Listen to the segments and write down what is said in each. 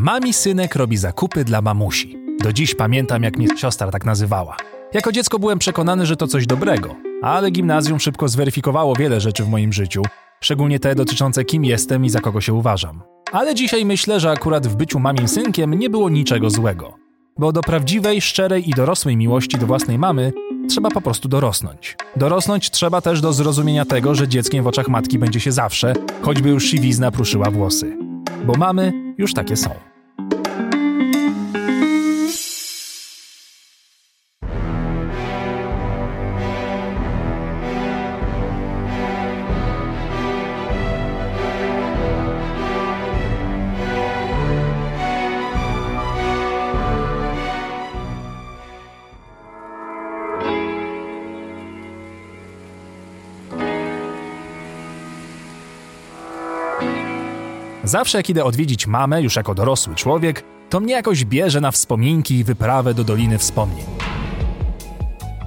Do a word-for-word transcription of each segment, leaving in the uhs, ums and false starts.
Mami synek robi zakupy dla mamusi. Do dziś pamiętam, jak mnie siostra tak nazywała. Jako dziecko byłem przekonany, że to coś dobrego, ale gimnazjum szybko zweryfikowało wiele rzeczy w moim życiu, szczególnie te dotyczące kim jestem i za kogo się uważam. Ale dzisiaj myślę, że akurat w byciu mamim synkiem nie było niczego złego, bo do prawdziwej, szczerej i dorosłej miłości do własnej mamy trzeba po prostu dorosnąć. Dorosnąć trzeba też do zrozumienia tego, że dzieckiem w oczach matki będzie się zawsze, choćby już siwizna pruszyła włosy. Bo mamy już takie są. Zawsze jak idę odwiedzić mamę, już jako dorosły człowiek, to mnie jakoś bierze na wspominki i wyprawę do Doliny Wspomnień.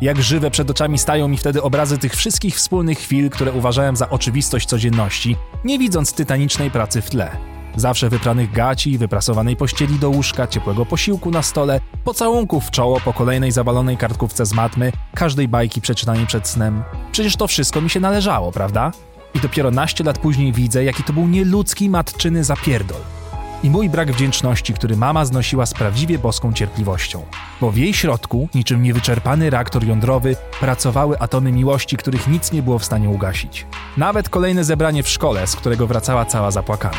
Jak żywe przed oczami stają mi wtedy obrazy tych wszystkich wspólnych chwil, które uważałem za oczywistość codzienności, nie widząc tytanicznej pracy w tle. Zawsze wypranych gaci, wyprasowanej pościeli do łóżka, ciepłego posiłku na stole, pocałunków w czoło po kolejnej zawalonej kartkówce z matmy, każdej bajki przeczytanej przed snem. Przecież to wszystko mi się należało, prawda? I dopiero naście lat później widzę, jaki to był nieludzki matczyny zapierdol. I mój brak wdzięczności, który mama znosiła z prawdziwie boską cierpliwością. Bo w jej środku, niczym niewyczerpany reaktor jądrowy, pracowały atomy miłości, których nic nie było w stanie ugasić. Nawet kolejne zebranie w szkole, z którego wracała cała zapłakana.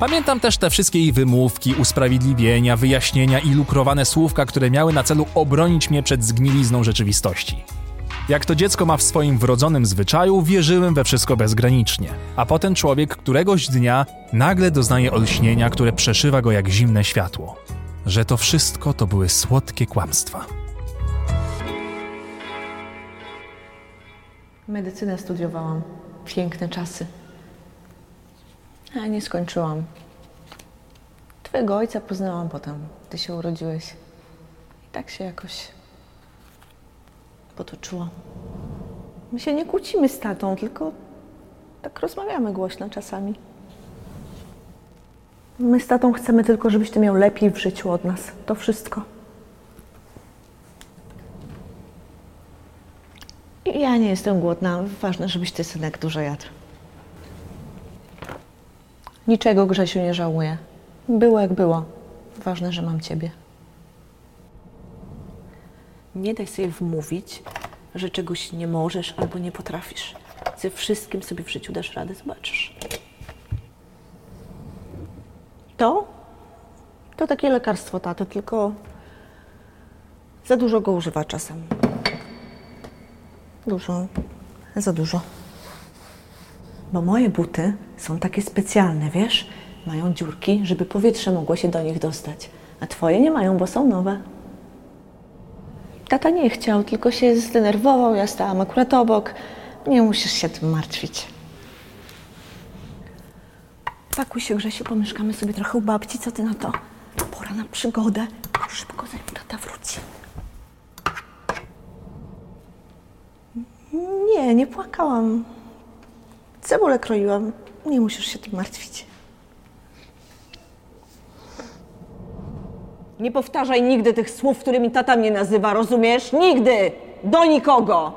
Pamiętam też te wszystkie jej wymówki, usprawiedliwienia, wyjaśnienia i lukrowane słówka, które miały na celu obronić mnie przed zgnilizną rzeczywistości. Jak to dziecko ma w swoim wrodzonym zwyczaju, wierzyłem we wszystko bezgranicznie. A potem człowiek któregoś dnia nagle doznaje olśnienia, które przeszywa go jak zimne światło. Że to wszystko to były słodkie kłamstwa. Medycynę studiowałam. Piękne czasy. A nie skończyłam. Twojego ojca poznałam potem. Ty się urodziłeś. I tak się jakoś... potoczyło. My się nie kłócimy z tatą, tylko tak rozmawiamy głośno czasami. My z tatą chcemy tylko, żebyś ty miał lepiej w życiu od nas. To wszystko. Ja nie jestem głodna. Ważne, żebyś ty, synek, dużo jadł. Niczego, Grzesiu, nie żałuję. Było jak było. Ważne, że mam ciebie. Nie daj sobie wmówić, że czegoś nie możesz albo nie potrafisz. Ze wszystkim sobie w życiu dasz radę, zobaczysz. To? To takie lekarstwo, tato, tylko za dużo go używa czasem. Dużo. Za dużo. Bo moje buty są takie specjalne, wiesz? Mają dziurki, żeby powietrze mogło się do nich dostać. A twoje nie mają, bo są nowe. Tata nie chciał, tylko się zdenerwował, ja stałam akurat obok. Nie musisz się tym martwić. Pakuj się, Grzesiu, pomieszkamy sobie trochę u babci, co ty na to? Pora na przygodę. Szybko, zanim tata wróci. Nie, nie płakałam. Cebulę kroiłam. Nie musisz się tym martwić. Nie powtarzaj nigdy tych słów, którymi tata mnie nazywa, rozumiesz? Nigdy! Do nikogo!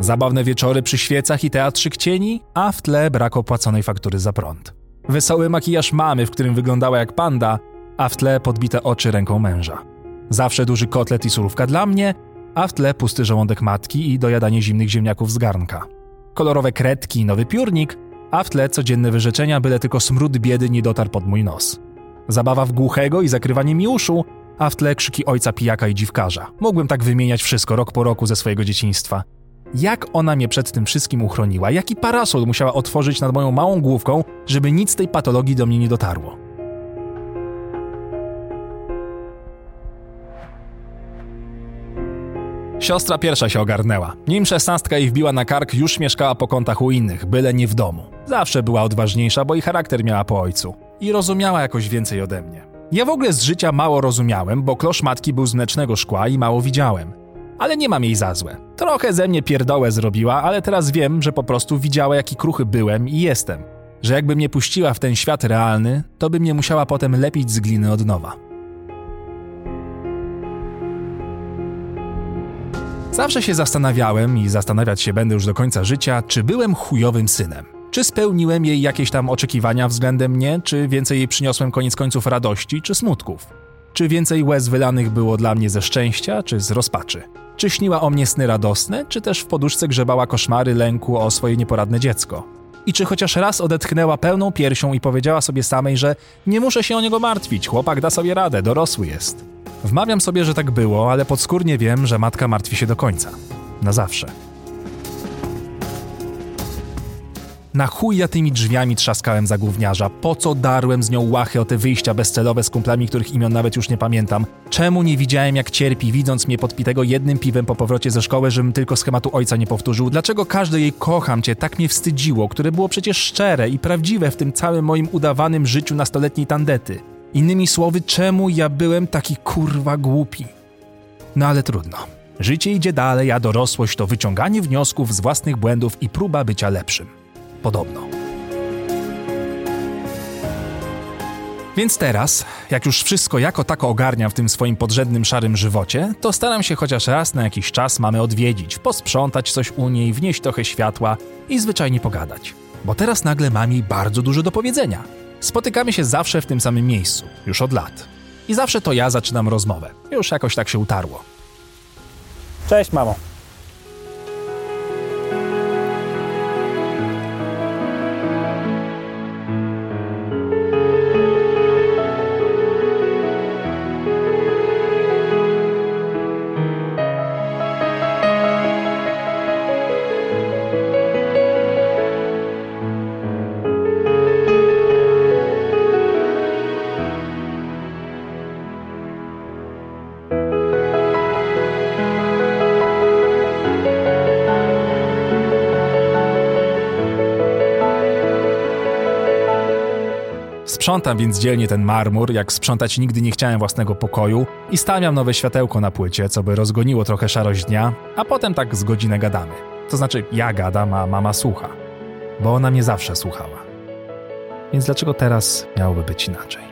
Zabawne wieczory przy świecach i teatrzyk cieni, a w tle brak opłaconej faktury za prąd. Wesoły makijaż mamy, w którym wyglądała jak panda, a w tle podbite oczy ręką męża. Zawsze duży kotlet i surówka dla mnie, a w tle pusty żołądek matki i dojadanie zimnych ziemniaków z garnka. Kolorowe kredki i nowy piórnik, a w tle codzienne wyrzeczenia, byle tylko smród biedy nie dotarł pod mój nos. Zabawa w głuchego i zakrywanie mi uszu, a w tle krzyki ojca pijaka i dziwkarza. Mógłbym tak wymieniać wszystko rok po roku ze swojego dzieciństwa. Jak ona mnie przed tym wszystkim uchroniła, jaki parasol musiała otworzyć nad moją małą główką, żeby nic z tej patologii do mnie nie dotarło. Siostra pierwsza się ogarnęła. Nim szesnastka jej wbiła na kark, już mieszkała po kątach u innych, byle nie w domu. Zawsze była odważniejsza, bo i charakter miała po ojcu. I rozumiała jakoś więcej ode mnie. Ja w ogóle z życia mało rozumiałem, bo klosz matki był z mlecznego szkła i mało widziałem. ale nie mam jej za złe. Trochę ze mnie pierdołę zrobiła, ale teraz wiem, że po prostu widziała, jaki kruchy byłem i jestem. Że jakby mnie puściła w ten świat realny, to by mnie musiała potem lepić z gliny od nowa. Zawsze się zastanawiałem i zastanawiać się będę już do końca życia, czy byłem chujowym synem. Czy spełniłem jej jakieś tam oczekiwania względem mnie, czy więcej jej przyniosłem koniec końców radości czy smutków. Czy więcej łez wylanych było dla mnie ze szczęścia czy z rozpaczy. Czy śniła o mnie sny radosne, czy też w poduszce grzebała koszmary lęku o swoje nieporadne dziecko. I czy chociaż raz odetchnęła pełną piersią i powiedziała sobie samej, że nie muszę się o niego martwić, chłopak da sobie radę, dorosły jest. Wmawiam sobie, że tak było, ale podskórnie wiem, że matka martwi się do końca. Na zawsze. Na chuj ja tymi drzwiami trzaskałem za gówniarza, po co darłem z nią łachy o te wyjścia bezcelowe z kumplami, których imion nawet już nie pamiętam, czemu nie widziałem jak cierpi, widząc mnie podpitego jednym piwem po powrocie ze szkoły, żebym tylko schematu ojca nie powtórzył, dlaczego każde jej kocham cię tak mnie wstydziło, które było przecież szczere i prawdziwe w tym całym moim udawanym życiu nastoletniej tandety. Innymi słowy, czemu ja byłem taki kurwa głupi? No ale trudno. Życie idzie dalej, a dorosłość to wyciąganie wniosków z własnych błędów i próba bycia lepszym. Podobno. Więc teraz, jak już wszystko jako tako ogarniam w tym swoim podrzędnym szarym żywocie, to staram się chociaż raz na jakiś czas mamy odwiedzić, posprzątać coś u niej, wnieść trochę światła i zwyczajnie pogadać. Bo teraz nagle mam jej bardzo dużo do powiedzenia. Spotykamy się zawsze w tym samym miejscu, już od lat. I zawsze to ja zaczynam rozmowę. Już jakoś tak się utarło. Cześć, mamo. Sprzątam więc dzielnie ten marmur, jak sprzątać nigdy nie chciałem własnego pokoju i stawiam nowe światełko na płycie, co by rozgoniło trochę szarość dnia, a potem tak z godzinę gadamy. To znaczy ja gadam, a mama słucha. Bo ona mnie zawsze słuchała. Więc dlaczego teraz miałoby być inaczej?